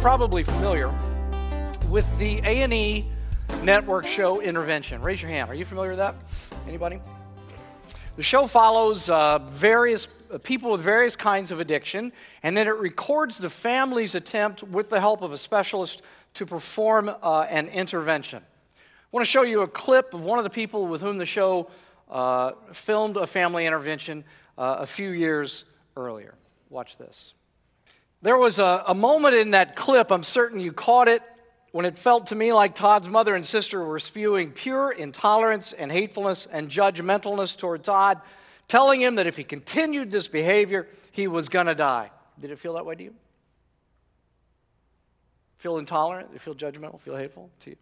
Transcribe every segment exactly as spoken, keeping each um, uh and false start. probably familiar with the A and E Network show Intervention. Raise your hand. Are you familiar with that? Anybody? The show follows uh, various uh, people with various kinds of addiction, and then it records the family's attempt, with the help of a specialist, to perform uh, an intervention. I want to show you a clip of one of the people with whom the show uh, filmed a family intervention uh, a few years earlier. Watch this. There was a, a moment in that clip, I'm certain you caught it, when it felt to me like Todd's mother and sister were spewing pure intolerance and hatefulness and judgmentalness toward Todd, telling him that if he continued this behavior, he was going to die. Did it feel that way to you? Feel intolerant? Feel judgmental? Feel hateful to you?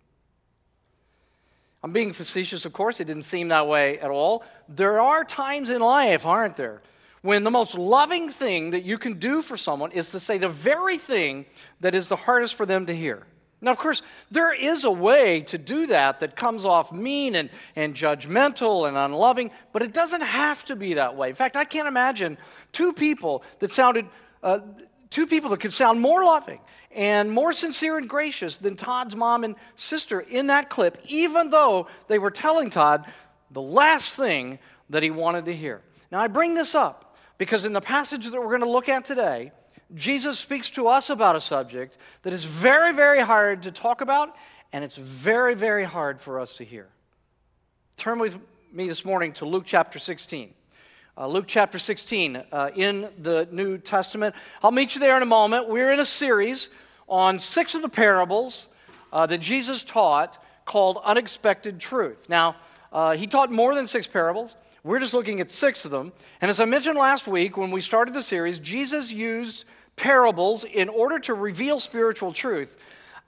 I'm being facetious, of course. It didn't seem that way at all. There are times in life, aren't there, when the most loving thing that you can do for someone is to say the very thing that is the hardest for them to hear. Now, of course, there is a way to do that that comes off mean and, and judgmental and unloving, but it doesn't have to be that way. In fact, I can't imagine two people that sounded, uh, two people that could sound more loving and more sincere and gracious than Todd's mom and sister in that clip, even though they were telling Todd the last thing that he wanted to hear. Now, I bring this up because in the passage that we're going to look at today, Jesus speaks to us about a subject that is very, very hard to talk about, and it's very, very hard for us to hear. Turn with me this morning to Luke chapter sixteen. Uh, Luke chapter sixteen uh, in the New Testament. I'll meet you there in a moment. We're in a series on six of the parables uh, that Jesus taught called Unexpected Truth. Now, uh, he taught more than six parables. We're just looking at six of them. And as I mentioned last week when we started the series, Jesus used parables in order to reveal spiritual truth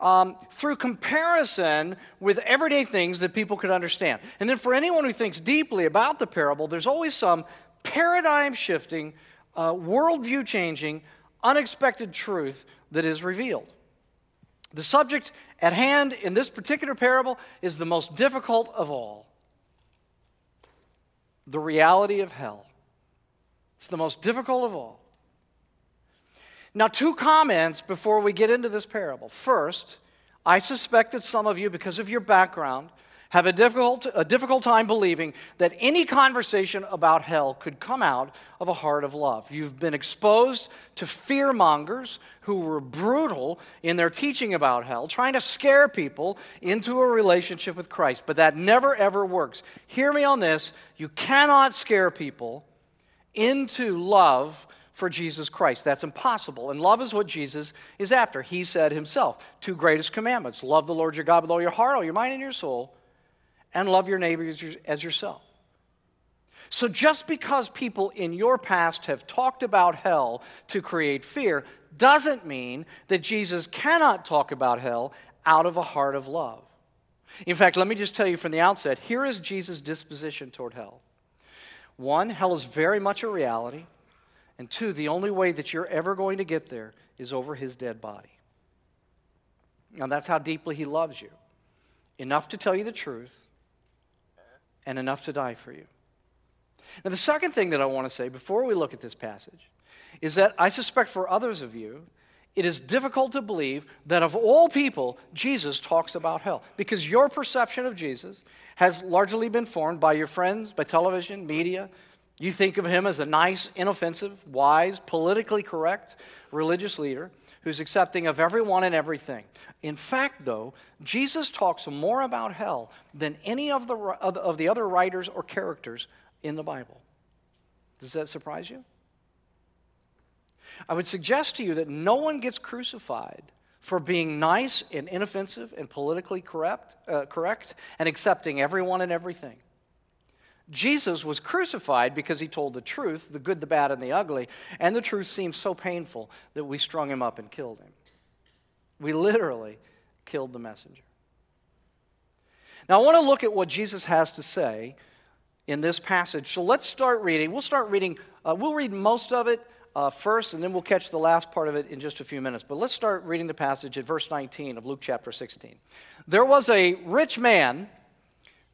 um, through comparison with everyday things that people could understand. And then for anyone who thinks deeply about the parable, there's always some paradigm-shifting, uh, worldview-changing, unexpected truth that is revealed. The subject at hand in this particular parable is the most difficult of all. The reality of hell. It's the most difficult of all. Now, two comments before we get into this parable. First, I suspect that some of you, because of your background, have a difficult, a difficult time believing that any conversation about hell could come out of a heart of love. You've been exposed to fearmongers who were brutal in their teaching about hell, trying to scare people into a relationship with Christ. But that never, ever works. Hear me on this. You cannot scare people into love for Jesus Christ. That's impossible. And love is what Jesus is after. He said himself, two greatest commandments, love the Lord your God with all your heart, all your mind, and your soul, and love your neighbor as yourself. So just because people in your past have talked about hell to create fear doesn't mean that Jesus cannot talk about hell out of a heart of love. In fact, let me just tell you from the outset, here is Jesus' disposition toward hell. One, hell is very much a reality. And two, the only way that you're ever going to get there is over his dead body. Now, that's how deeply he loves you. Enough to tell you the truth and enough to die for you. Now, the second thing that I want to say before we look at this passage is that I suspect for others of you, it is difficult to believe that of all people, Jesus talks about hell. Because your perception of Jesus has largely been formed by your friends, by television, media. You think of him as a nice, inoffensive, wise, politically correct religious leader who's accepting of everyone and everything. In fact, though, Jesus talks more about hell than any of the of the other writers or characters in the Bible. Does that surprise you? I would suggest to you that no one gets crucified for being nice and inoffensive and politically correct, uh, correct and accepting everyone and everything. Jesus was crucified because he told the truth, the good, the bad, and the ugly, and the truth seemed so painful that we strung him up and killed him. We literally killed the messenger. Now, I want to look at what Jesus has to say in this passage. So let's start reading. We'll start reading. Uh, we'll read most of it uh, first, and then we'll catch the last part of it in just a few minutes. But let's start reading the passage at verse nineteen of Luke chapter sixteen. There was a rich man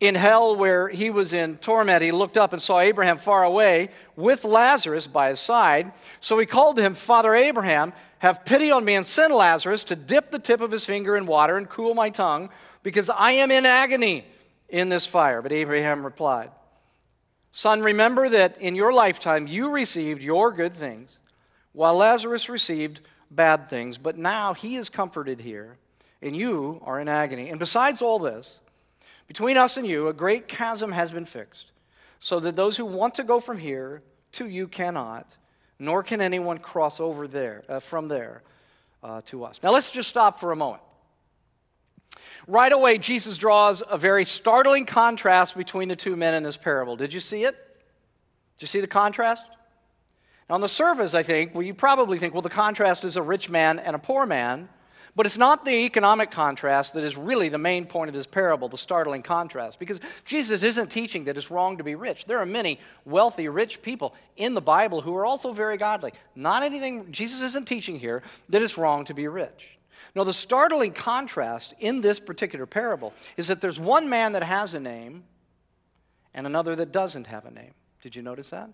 In hell, where he was in torment, he looked up and saw Abraham far away with Lazarus by his side. So he called to him, "Father Abraham, have pity on me and send Lazarus to dip the tip of his finger in water and cool my tongue, because I am in agony in this fire." But Abraham replied, "Son, remember that in your lifetime you received your good things, while Lazarus received bad things. But now he is comforted here, and you are in agony. And besides all this, between us and you, a great chasm has been fixed, so that those who want to go from here to you cannot, nor can anyone cross over there uh, from there uh, to us." Now let's just stop for a moment. Right away, Jesus draws a very startling contrast between the two men in this parable. Did you see it? Did you see the contrast? Now, on the surface, I think, well, you probably think, well, the contrast is a rich man and a poor man. But it's not the economic contrast that is really the main point of this parable, the startling contrast, because Jesus isn't teaching that it's wrong to be rich. There are many wealthy, rich people in the Bible who are also very godly. Not anything, Jesus isn't teaching here that it's wrong to be rich. No, the startling contrast in this particular parable is that there's one man that has a name and another that doesn't have a name. Did you notice that?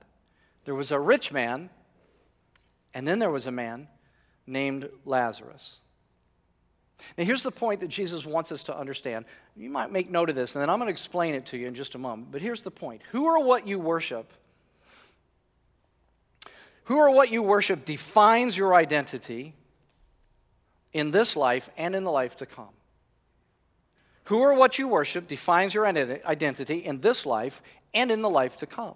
There was a rich man, and then there was a man named Lazarus. Now, here's the point that Jesus wants us to understand. You might make note of this, and then I'm going to explain it to you in just a moment. But here's the point. Who or what you worship, who or what you worship defines your identity in this life and in the life to come. Who or what you worship defines your identity in this life and in the life to come.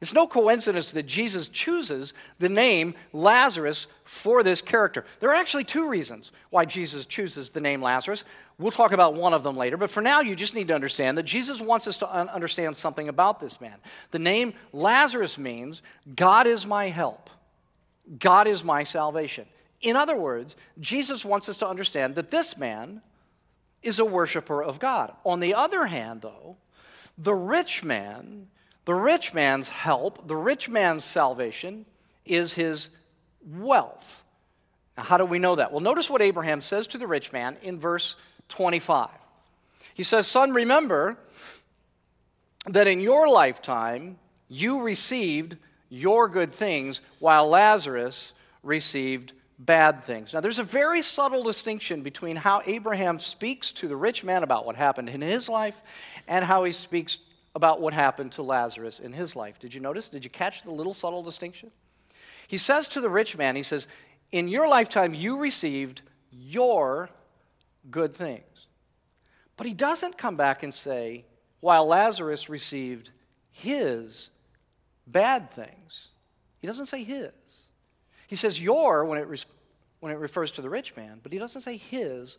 It's no coincidence that Jesus chooses the name Lazarus for this character. There are actually two reasons why Jesus chooses the name Lazarus. We'll talk about one of them later, but for now you just need to understand that Jesus wants us to un- understand something about this man. The name Lazarus means God is my help. God is my salvation. In other words, Jesus wants us to understand that this man is a worshiper of God. On the other hand, though, the rich man... The rich man's help, the rich man's salvation is his wealth. Now, how do we know that? Well, notice what Abraham says to the rich man in verse twenty-five. He says, "Son, remember that in your lifetime you received your good things, while Lazarus received bad things." Now, there's a very subtle distinction between how Abraham speaks to the rich man about what happened in his life and how he speaks to about what happened to Lazarus in his life. Did you notice? Did you catch the little subtle distinction? He says to the rich man, he says, "In your lifetime you received your good things." But he doesn't come back and say, while Lazarus received his bad things. He doesn't say his. He says your when it, re- when it refers to the rich man, but he doesn't say his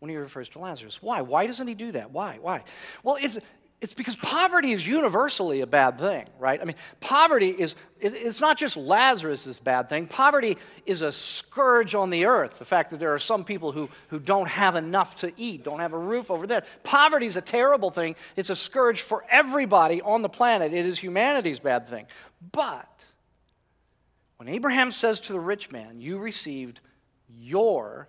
when he refers to Lazarus. Why? Why doesn't he do that? Why? Why? Well, it's... It's because poverty is universally a bad thing, right? I mean, poverty is, it, it's not just Lazarus' bad thing. Poverty is a scourge on the earth. The fact that there are some people who, who don't have enough to eat, don't have a roof over their head. Poverty is a terrible thing. It's a scourge for everybody on the planet. It is humanity's bad thing. But when Abraham says to the rich man, "You received your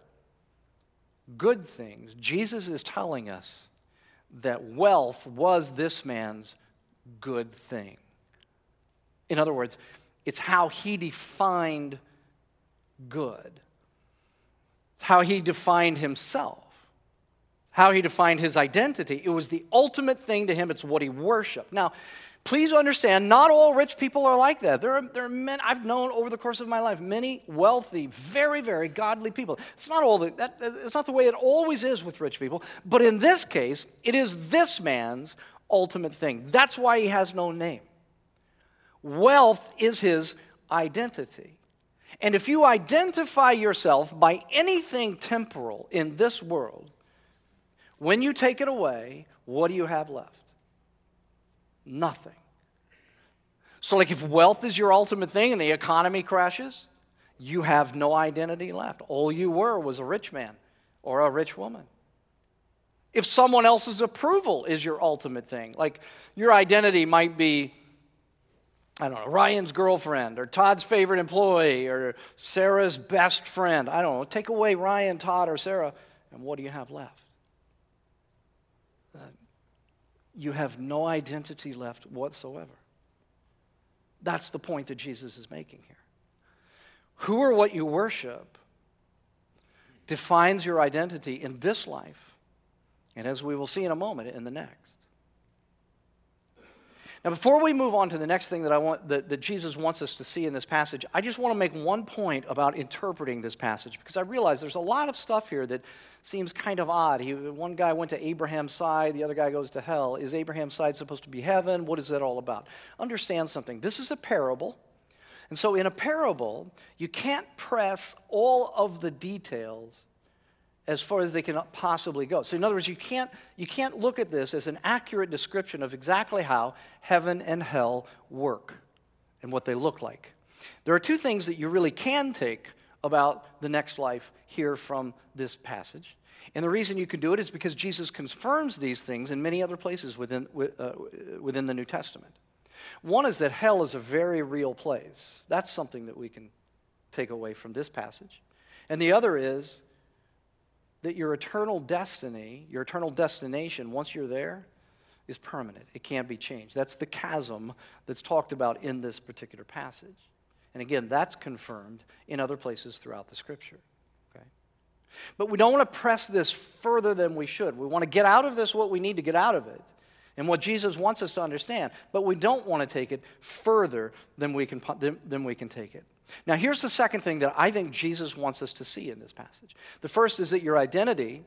good things," Jesus is telling us that wealth was this man's good thing. In other words, it's how he defined good. It's how he defined himself. How he defined his identity. It was the ultimate thing to him. It's what he worshiped. Now, please understand, not all rich people are like that. There are, there are men, I've known over the course of my life, many wealthy, very, very godly people. It's not all the, that, it's not the way it always is with rich people, but in this case, it is this man's ultimate thing. That's why he has no name. Wealth is his identity. And if you identify yourself by anything temporal in this world, when you take it away, what do you have left? Nothing. So like if wealth is your ultimate thing and the economy crashes, you have no identity left. All you were was a rich man or a rich woman. if someone else's approval is your ultimate thing. Like, your identity might be, I don't know, Ryan's girlfriend, or Todd's favorite employee, or Sarah's best friend. I don't know. Take away Ryan, Todd, or Sarah, and what do you have left? You have no identity left whatsoever. That's the point that Jesus is making here. Who or what you worship defines your identity in this life, and as we will see in a moment, in the next. Now, before we move on to the next thing that I want that, that Jesus wants us to see in this passage, I just want to make one point about interpreting this passage, because I realize there's a lot of stuff here that seems kind of odd. He, one guy went to Abraham's side, the other guy goes to hell. Is Abraham's side supposed to be heaven? What is that all about? Understand something. This is a parable, and so in a parable, you can't press all of the details as far as they can possibly go. So in other words, you can't, you can't look at this as an accurate description of exactly how heaven and hell work and what they look like. There are two things that you really can take about the next life here from this passage. And the reason you can do it is because Jesus confirms these things in many other places within, uh, within the New Testament. One is that hell is a very real place. That's something that we can take away from this passage. And the other is that your eternal destiny, your eternal destination, once you're there, is permanent. It can't be changed. That's the chasm that's talked about in this particular passage. And again, that's confirmed in other places throughout the Scripture. Okay? But we don't want to press this further than we should. We want to get out of this what we need to get out of it and what Jesus wants us to understand. But we don't want to take it further than we can, than we can take it. Now, here's the second thing that I think Jesus wants us to see in this passage. The first is that your identity,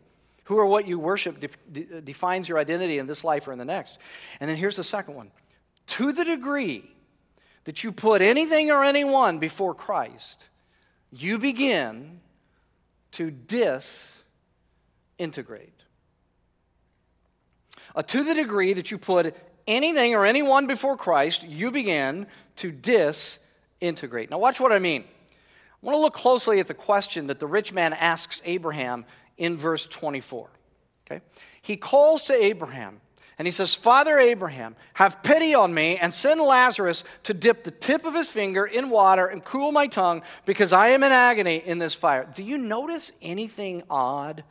who or what you worship, de- de- defines your identity in this life or in the next. And then here's the second one. To the degree that you put anything or anyone before Christ, you begin to disintegrate. Uh, to the degree that you put anything or anyone before Christ, you begin to disintegrate. Integrate. Now watch what I mean. I want to look closely at the question that the rich man asks Abraham in verse twenty-four. Okay? He calls to Abraham and he says, "Father Abraham, have pity on me and send Lazarus to dip the tip of his finger in water and cool my tongue, because I am in agony in this fire." Do you notice anything odd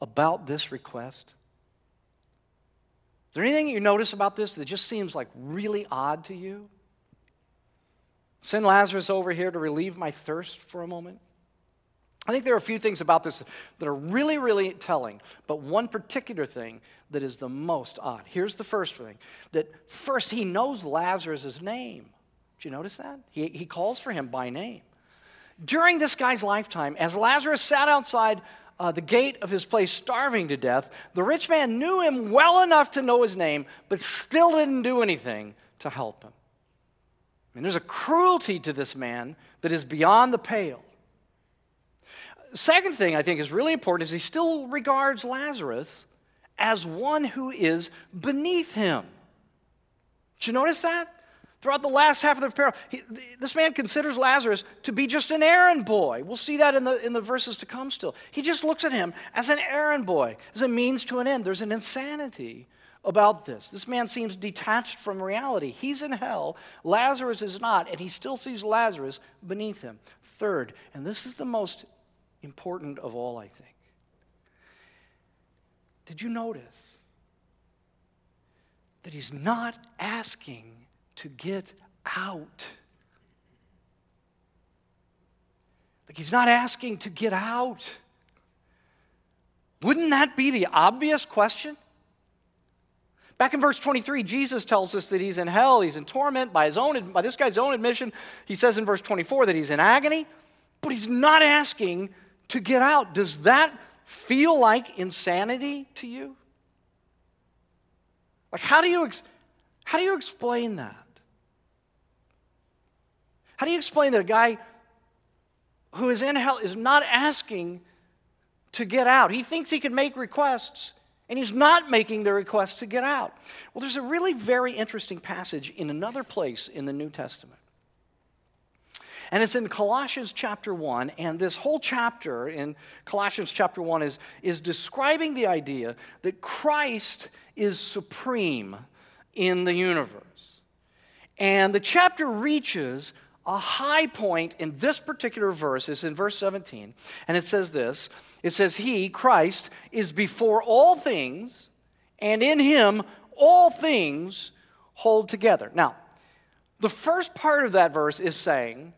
about this request? Is there anything you notice about this that just seems like really odd to you? Send Lazarus over here to relieve my thirst for a moment. I think there are a few things about this that are really, really telling, but one particular thing that is the most odd. Here's the first thing, that first he knows Lazarus' name. Did you notice that? He, he calls for him by name. During this guy's lifetime, as Lazarus sat outside uh, the gate of his place starving to death, the rich man knew him well enough to know his name, but still didn't do anything to help him. I mean, there's a cruelty to this man that is beyond the pale. Second thing I think is really important is he still regards Lazarus as one who is beneath him. Did you notice that? Throughout the last half of the parable, he, this man considers Lazarus to be just an errand boy. We'll see that in the, in the verses to come still. He just looks at him as an errand boy, as a means to an end. There's an insanity about this. This man seems detached from reality. He's in hell, Lazarus is not, and he still sees Lazarus beneath him. Third, and this is the most important of all, I think. Did you notice that he's not asking to get out? Like, he's not asking to get out. Wouldn't that be the obvious question? Back in verse twenty-three, Jesus tells us that he's in hell, he's in torment by his own, by this guy's own admission. He says in verse twenty-four that he's in agony, but he's not asking to get out. Does that feel like insanity to you? Like, how do you, how do you explain that? How do you explain that a guy who is in hell is not asking to get out? He thinks he can make requests, and he's not making the request to get out. Well, there's a really very interesting passage in another place in the New Testament. And it's in Colossians chapter one, and this whole chapter in Colossians chapter one is, is describing the idea that Christ is supreme in the universe. And the chapter reaches a high point in this particular verse. It's in verse seventeen, and it says this. It says, He, Christ, is before all things, and in Him all things hold together. Now, the first part of that verse is saying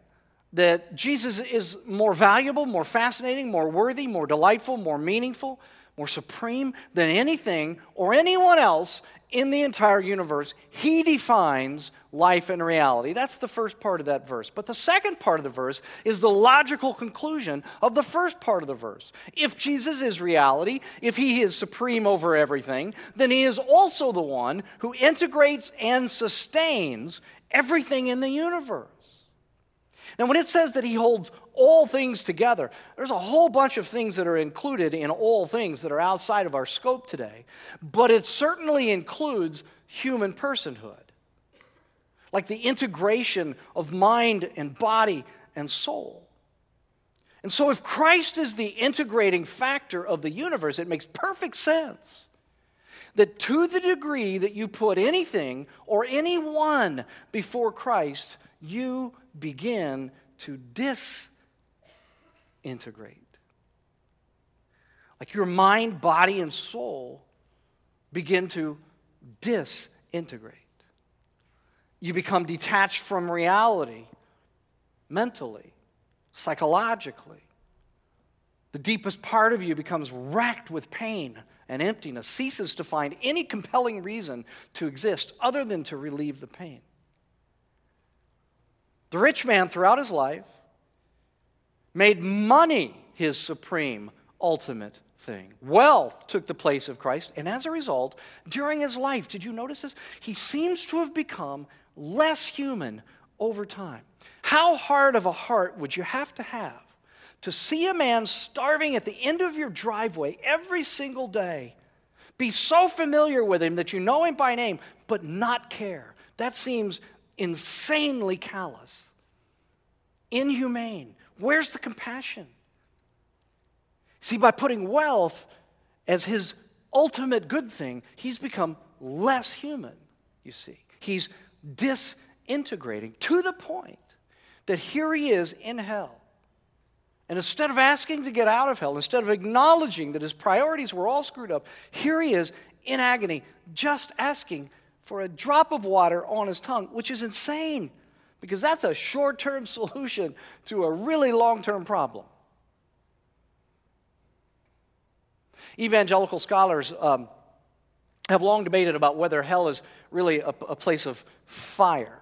that Jesus is more valuable, more fascinating, more worthy, more delightful, more meaningful, more supreme than anything or anyone else in the entire universe. He defines life and reality. That's the first part of that verse. But the second part of the verse is the logical conclusion of the first part of the verse. If Jesus is reality, if He is supreme over everything, then He is also the one who integrates and sustains everything in the universe. Now, when it says that He holds all things together, there's a whole bunch of things that are included in all things that are outside of our scope today, but it certainly includes human personhood, like the integration of mind and body and soul. And so if Christ is the integrating factor of the universe, it makes perfect sense that to the degree that you put anything or anyone before Christ, you begin to disintegrate. Like your mind, body, and soul begin to disintegrate. You become detached from reality mentally, psychologically. The deepest part of you becomes racked with pain and emptiness, ceases to find any compelling reason to exist other than to relieve the pain. The rich man throughout his life made money his supreme, ultimate thing. Wealth took the place of Christ, and as a result, during his life, did you notice this? He seems to have become less human over time. How hard of a heart would you have to have to see a man starving at the end of your driveway every single day, be so familiar with him that you know him by name, but not care? That seems insanely callous, inhumane. Where's the compassion? See, by putting wealth as his ultimate good thing, he's become less human, you see. He's disintegrating to the point that here he is in hell. And instead of asking to get out of hell, instead of acknowledging that his priorities were all screwed up, here he is in agony, just asking for a drop of water on his tongue, which is insane, because that's a short-term solution to a really long-term problem. Evangelical scholars um, have long debated about whether hell is really a, a place of fire.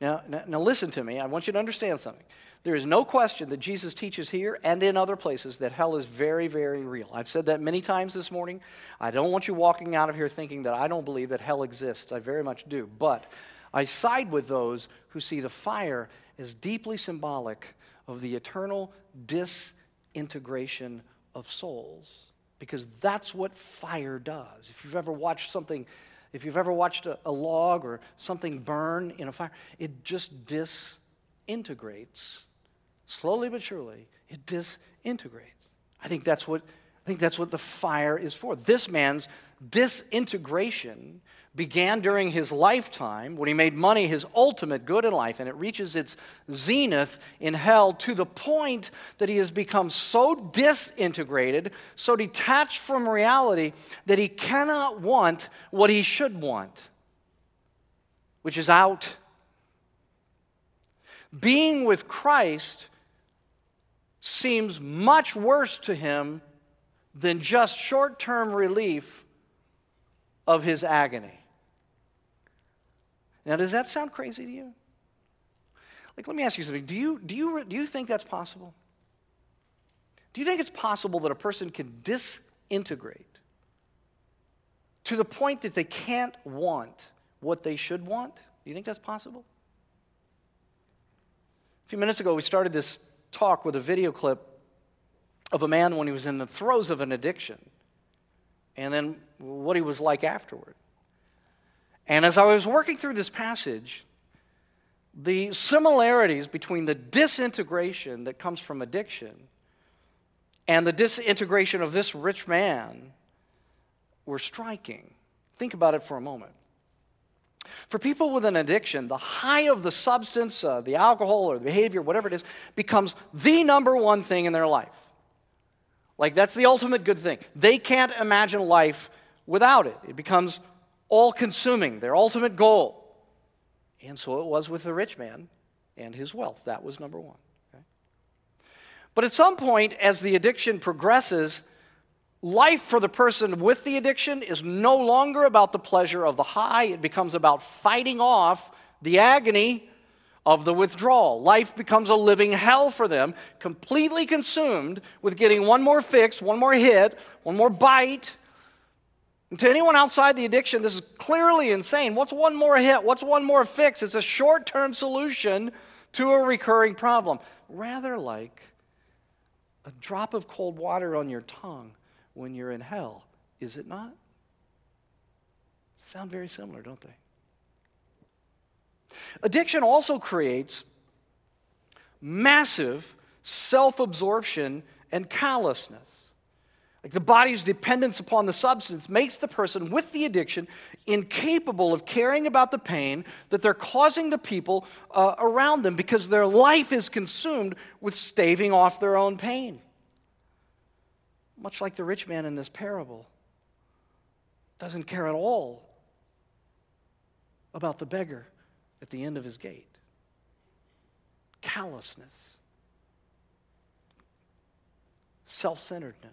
Now, now, now listen to me. I want you to understand something. There is no question that Jesus teaches here and in other places that hell is very, very real. I've said that many times this morning. I don't want you walking out of here thinking that I don't believe that hell exists. I very much do. But I side with those who see the fire as deeply symbolic of the eternal disintegration of souls, because that's what fire does. If you've ever watched something, if you've ever watched a, a log or something burn in a fire, it just disintegrates. Slowly but surely, it disintegrates. I think that's what I think that's what the fire is for. This man's disintegration began during his lifetime when he made money his ultimate good in life, and it reaches its zenith in hell to the point that he has become so disintegrated, so detached from reality, that he cannot want what he should want, which is out. Being with Christ seems much worse to him than just short-term relief of his agony. Now, does that sound crazy to you? Like, let me ask you something. Do you, do you, do you think that's possible? Do you think it's possible that a person can disintegrate to the point that they can't want what they should want? Do you think that's possible? A few minutes ago, we started this talk with a video clip of a man when he was in the throes of an addiction, and then what he was like afterward. And as I was working through this passage, the similarities between the disintegration that comes from addiction and the disintegration of this rich man were striking. Think about it for a moment. For people with an addiction, the high of the substance, uh, the alcohol or the behavior, whatever it is, becomes the number one thing in their life. Like, that's the ultimate good thing. They can't imagine life without it. It becomes all-consuming, their ultimate goal. And so it was with the rich man and his wealth. That was number one. Okay? But at some point, as the addiction progresses, life for the person with the addiction is no longer about the pleasure of the high. It becomes about fighting off the agony of the withdrawal. Life becomes a living hell for them, completely consumed with getting one more fix, one more hit, one more bite. And to anyone outside the addiction, this is clearly insane. What's one more hit? What's one more fix? It's a short-term solution to a recurring problem. Rather like a drop of cold water on your tongue when you're in hell, is it not? Sound very similar, don't they? Addiction also creates massive self-absorption and callousness. Like, the body's dependence upon the substance makes the person with the addiction incapable of caring about the pain that they're causing the people uh, around them, because their life is consumed with staving off their own pain. Much like the rich man in this parable doesn't care at all about the beggar at the end of his gate. Callousness, self-centeredness,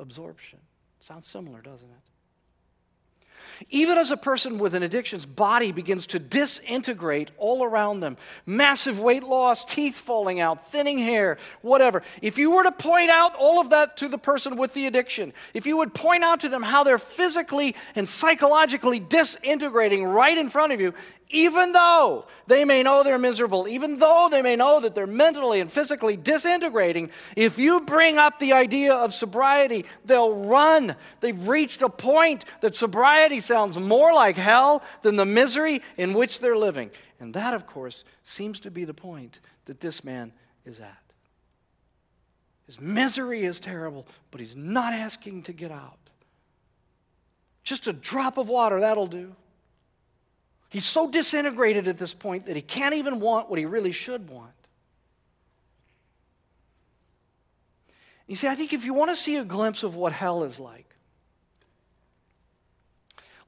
absorption. Sounds similar, doesn't it? Even as a person with an addiction's body begins to disintegrate all around them, massive weight loss, teeth falling out, thinning hair, whatever. If you were to point out all of that to the person with the addiction, if you would point out to them how they're physically and psychologically disintegrating right in front of you, even though they may know they're miserable, even though they may know that they're mentally and physically disintegrating, if you bring up the idea of sobriety, they'll run. They've reached a point that sobriety sounds more like hell than the misery in which they're living. And that, of course, seems to be the point that this man is at. His misery is terrible, but he's not asking to get out. Just a drop of water, that'll do. He's so disintegrated at this point that he can't even want what he really should want. You see, I think if you want to see a glimpse of what hell is like,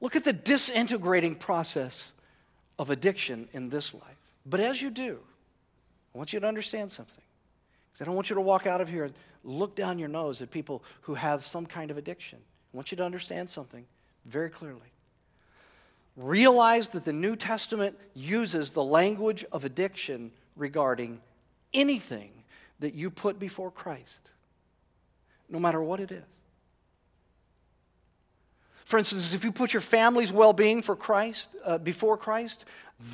look at the disintegrating process of addiction in this life. But as you do, I want you to understand something. Because I don't want you to walk out of here and look down your nose at people who have some kind of addiction. I want you to understand something very clearly. Realize that the New Testament uses the language of addiction regarding anything that you put before Christ, no matter what it is. For instance, if you put your family's well-being for Christ, uh, before Christ,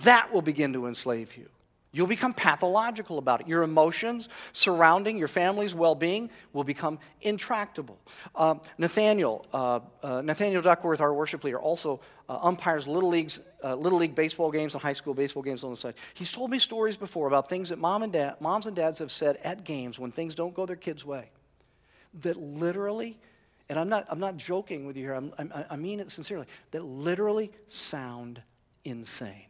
that will begin to enslave you. You'll become pathological about it. Your emotions surrounding your family's well-being will become intractable. Uh, Nathaniel, uh, uh, Nathaniel Duckworth, our worship leader, also uh, umpires Little League's, uh, Little League baseball games and high school baseball games on the side. He's told me stories before about things that mom and dad, moms and dads have said at games when things don't go their kids' way. That literally, and I'm not, I'm not joking with you here, I'm, I'm, I mean it sincerely, that literally sound insane.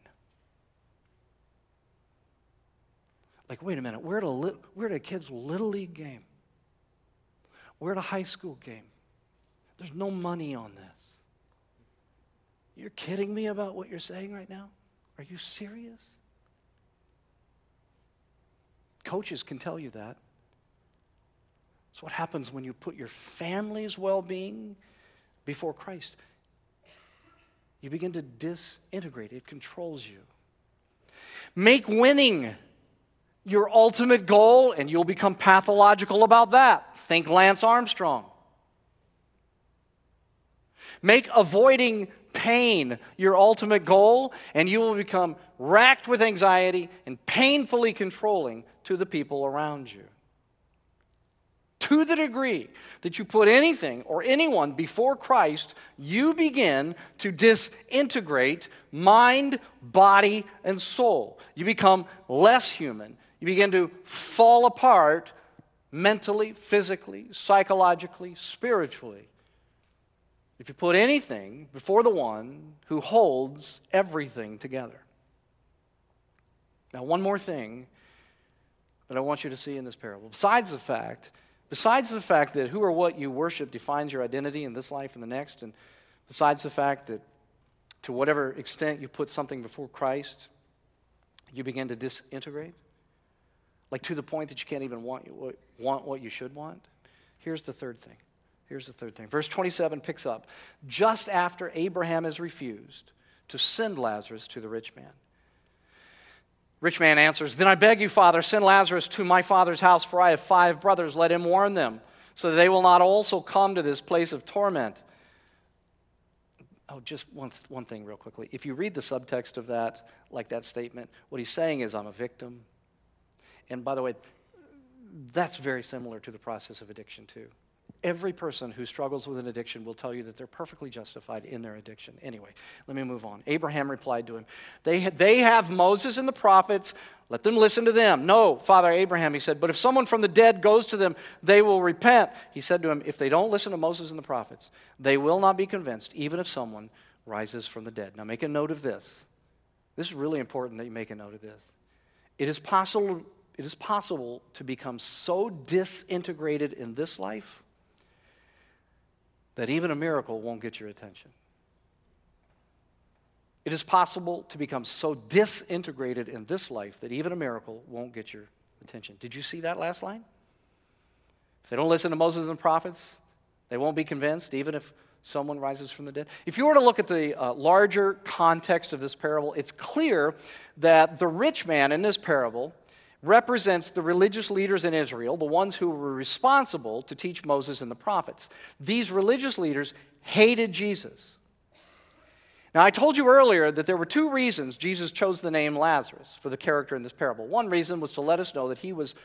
Like, wait a minute, we're at a, li- we're at a kid's Little League game. We're at a high school game. There's no money on this. You're kidding me about what you're saying right now? Are you serious? Coaches can tell you that. It's what happens when you put your family's well-being before Christ. You begin to disintegrate. It controls you. Make winning your ultimate goal, and you'll become pathological about that. Think Lance Armstrong. Make avoiding pain your ultimate goal, and you will become racked with anxiety and painfully controlling to the people around you. to the degree that you put anything or anyone before Christ, you begin to disintegrate mind, body, and soul. You become less human. You begin to fall apart mentally, physically, psychologically, spiritually. If you put anything before the one who holds everything together. Now, one more thing that I want you to see in this parable. Besides the fact, besides the fact that who or what you worship defines your identity in this life and the next, and besides the fact that to whatever extent you put something before Christ, you begin to disintegrate, like to the point that you can't even want, you, want what you should want, here's the third thing. Here's the third thing. Verse twenty-seven picks up. Just after Abraham has refused to send Lazarus to the rich man, rich man answers, "Then I beg you, Father, send Lazarus to my father's house, for I have five brothers. Let him warn them, so that they will not also come to this place of torment." Oh, just one, one thing real quickly. If you read the subtext of that, like that statement, what he's saying is, I'm a victim. And by the way, that's very similar to the process of addiction, too. Every person who struggles with an addiction will tell you that they're perfectly justified in their addiction. Anyway, let me move on. Abraham replied to him, they, ha- they have Moses and the prophets. Let them listen to them. No, Father Abraham, he said, but if someone from the dead goes to them, they will repent. He said to him, if they don't listen to Moses and the prophets, they will not be convinced, even if someone rises from the dead. Now make a note of this. This is really important that you make a note of this. It is possible, it is possible to become so disintegrated in this life that even a miracle won't get your attention. It is possible to become so disintegrated in this life that even a miracle won't get your attention. Did you see that last line? If they don't listen to Moses and the prophets, they won't be convinced, even if someone rises from the dead. If you were to look at the uh, larger context of this parable, it's clear that the rich man in this parable represents the religious leaders in Israel, the ones who were responsible to teach Moses and the prophets. These religious leaders hated Jesus. Now, I told you earlier that there were two reasons Jesus chose the name Lazarus for the character in this parable. One reason was to let us know that he was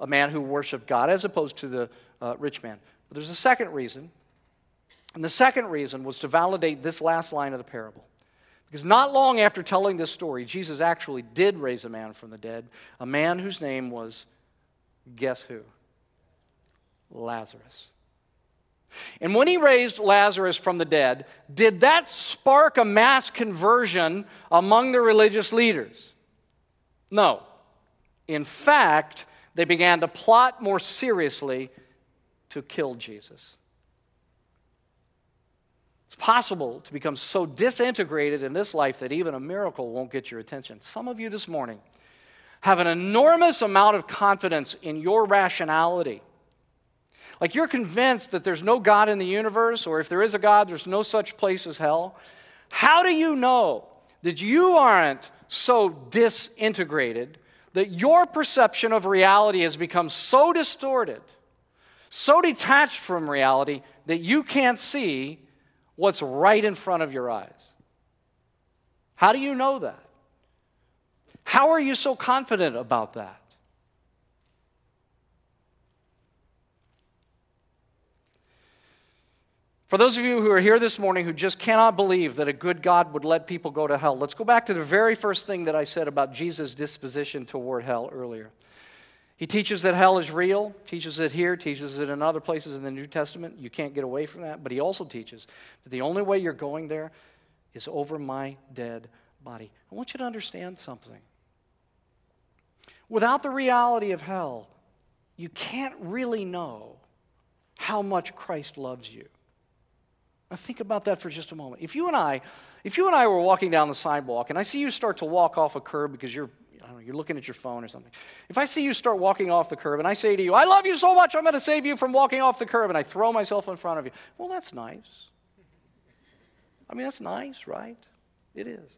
a man who worshiped God as opposed to the uh, rich man. But there's a second reason, and the second reason was to validate this last line of the parable. Because not long after telling this story, Jesus actually did raise a man from the dead, a man whose name was, guess who? Lazarus. And when he raised Lazarus from the dead, did that spark a mass conversion among the religious leaders? No. In fact, they began to plot more seriously to kill Jesus. It's possible to become so disintegrated in this life that even a miracle won't get your attention. Some of you this morning have an enormous amount of confidence in your rationality. Like you're convinced that there's no God in the universe, or if there is a God, there's no such place as hell. How do you know that you aren't so disintegrated that your perception of reality has become so distorted, so detached from reality, that you can't see what's right in front of your eyes? How do you know that? How are you so confident about that? For those of you who are here this morning who just cannot believe that a good God would let people go to hell, let's go back to the very first thing that I said about Jesus' disposition toward hell earlier. He teaches that hell is real, teaches it here, teaches it in other places in the New Testament. You can't get away from that. But he also teaches that the only way you're going there is over my dead body. I want you to understand something. Without the reality of hell, you can't really know how much Christ loves you. Now think about that for just a moment. If you and I, if you and I were walking down the sidewalk and I see you start to walk off a curb because you're I don't know, you're looking at your phone or something. If I see you start walking off the curb and I say to you, I love you so much, I'm going to save you from walking off the curb, and I throw myself in front of you. Well, that's nice. I mean, that's nice, right? It is.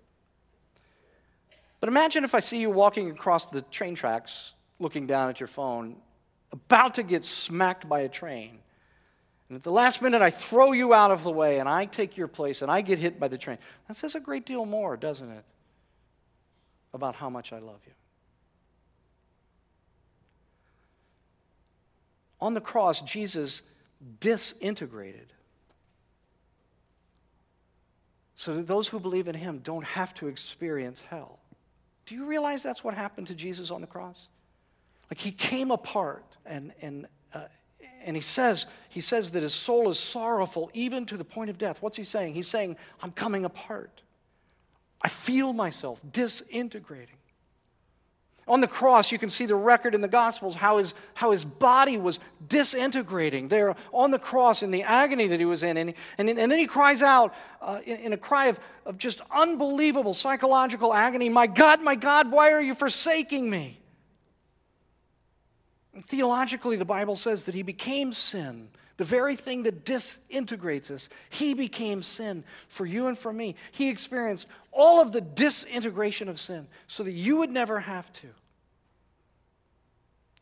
But imagine if I see you walking across the train tracks, looking down at your phone, about to get smacked by a train. And at the last minute, I throw you out of the way, and I take your place, and I get hit by the train. That says a great deal more, doesn't it, about how much I love you? On the cross, Jesus disintegrated, so that those who believe in him don't have to experience hell. Do you realize that's what happened to Jesus on the cross? Like, he came apart, and and uh, and he says he says that his soul is sorrowful even to the point of death. What's he saying? He's saying, I'm coming apart. I feel myself disintegrating. On the cross, you can see the record in the Gospels, how his, how his body was disintegrating there on the cross in the agony that he was in. And, and, and then he cries out uh, in, in a cry of, of just unbelievable psychological agony, "My God, my God, why are you forsaking me?" And theologically, the Bible says that he became sin, the very thing that disintegrates us. He became sin for you and for me. He experienced all of the disintegration of sin so that you would never have to.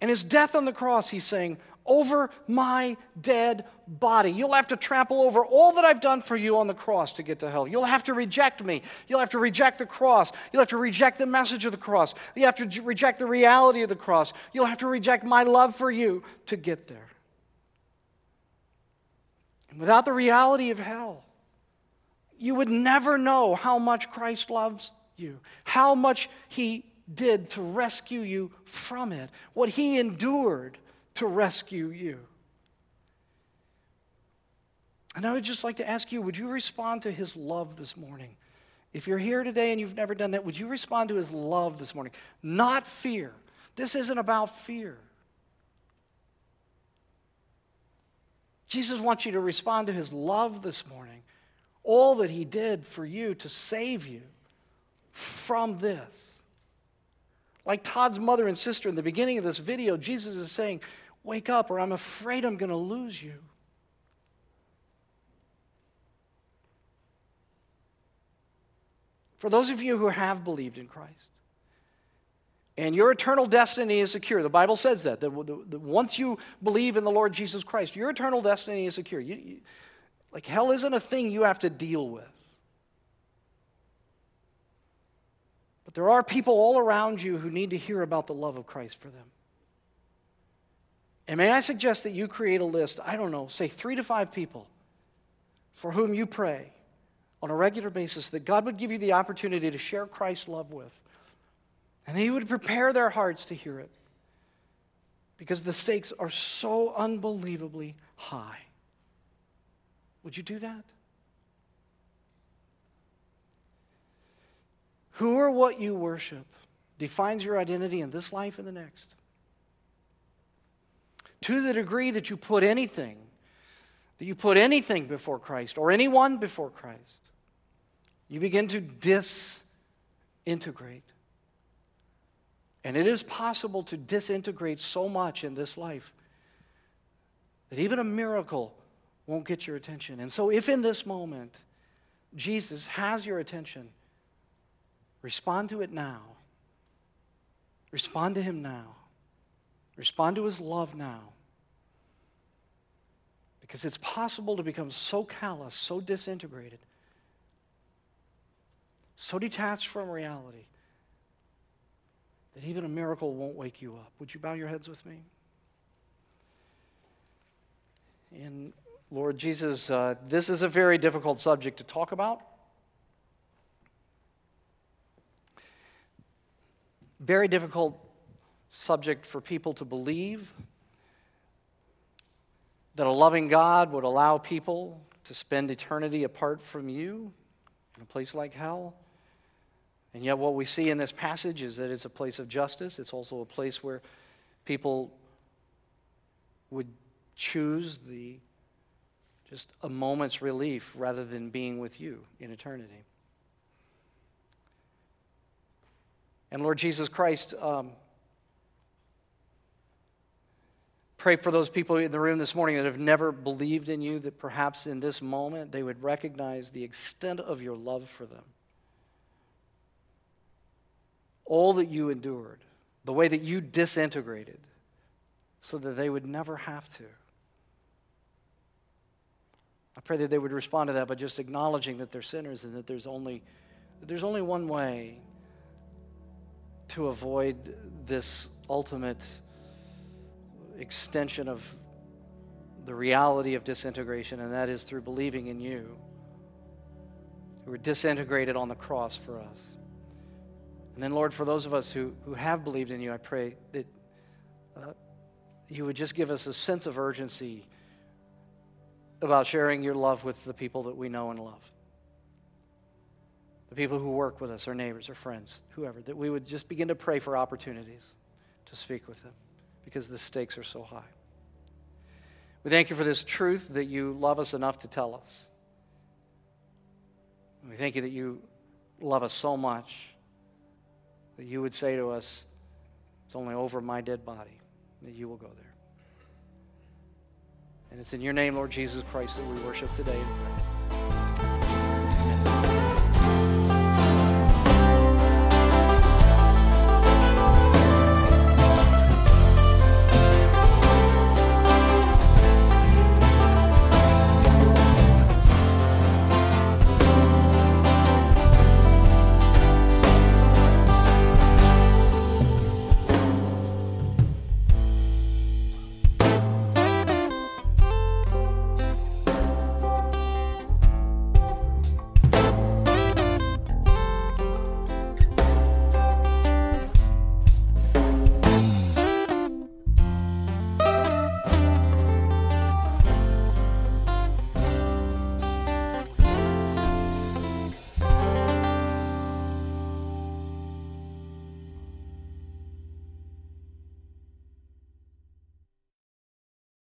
And his death on the cross, he's saying, over my dead body. You'll have to trample over all that I've done for you on the cross to get to hell. You'll have to reject me. You'll have to reject the cross. You'll have to reject the message of the cross. You'll have to reject the reality of the cross. You'll have to reject my love for you to get there. And without the reality of hell, you would never know how much Christ loves you, how much he did to rescue you from it, what he endured to rescue you. And I would just like to ask you, would you respond to his love this morning? If you're here today and you've never done that, would you respond to his love this morning? Not fear. This isn't about fear. Jesus wants you to respond to his love this morning, all that he did for you to save you from this. Like Todd's mother and sister in the beginning of this video, Jesus is saying, wake up, or I'm afraid I'm going to lose you. For those of you who have believed in Christ, and your eternal destiny is secure. The Bible says that, that, that once you believe in the Lord Jesus Christ, your eternal destiny is secure. You, you, Like, hell isn't a thing you have to deal with. But there are people all around you who need to hear about the love of Christ for them. And may I suggest that you create a list, I don't know, say three to five people for whom you pray on a regular basis that God would give you the opportunity to share Christ's love with. And he would prepare their hearts to hear it, because the stakes are so unbelievably high. Would you do that? Who or what you worship defines your identity in this life and the next. To the degree that you put anything, that you put anything before Christ or anyone before Christ, you begin to disintegrate. And it is possible to disintegrate so much in this life that even a miracle won't get your attention. And so if in this moment Jesus has your attention, respond to it now. Respond to him now. Respond to his love now. Because it's possible to become so callous, so disintegrated, so detached from reality, that even a miracle won't wake you up. Would you bow your heads with me? And Lord Jesus, uh, this is a very difficult subject to talk about. Very difficult subject for people to believe that a loving God would allow people to spend eternity apart from you in a place like hell. And yet what we see in this passage is that it's a place of justice. It's also a place where people would choose the just a moment's relief rather than being with you in eternity. And Lord Jesus Christ, um, pray for those people in the room this morning that have never believed in you, that perhaps in this moment they would recognize the extent of your love for them. All that you endured, the way that you disintegrated, so that they would never have to. I pray that they would respond to that by just acknowledging that they're sinners and that there's only, there's only one way to avoid this ultimate extension of the reality of disintegration, and that is through believing in you, who were disintegrated on the cross for us. And then, Lord, for those of us who, who have believed in you, I pray that uh, you would just give us a sense of urgency about sharing your love with the people that we know and love. The people who work with us, our neighbors, our friends, whoever, that we would just begin to pray for opportunities to speak with them because the stakes are so high. We thank you for this truth that you love us enough to tell us. We thank you that you love us so much that you would say to us, it's only over my dead body that you will go there. And it's in your name, Lord Jesus Christ, that we worship today.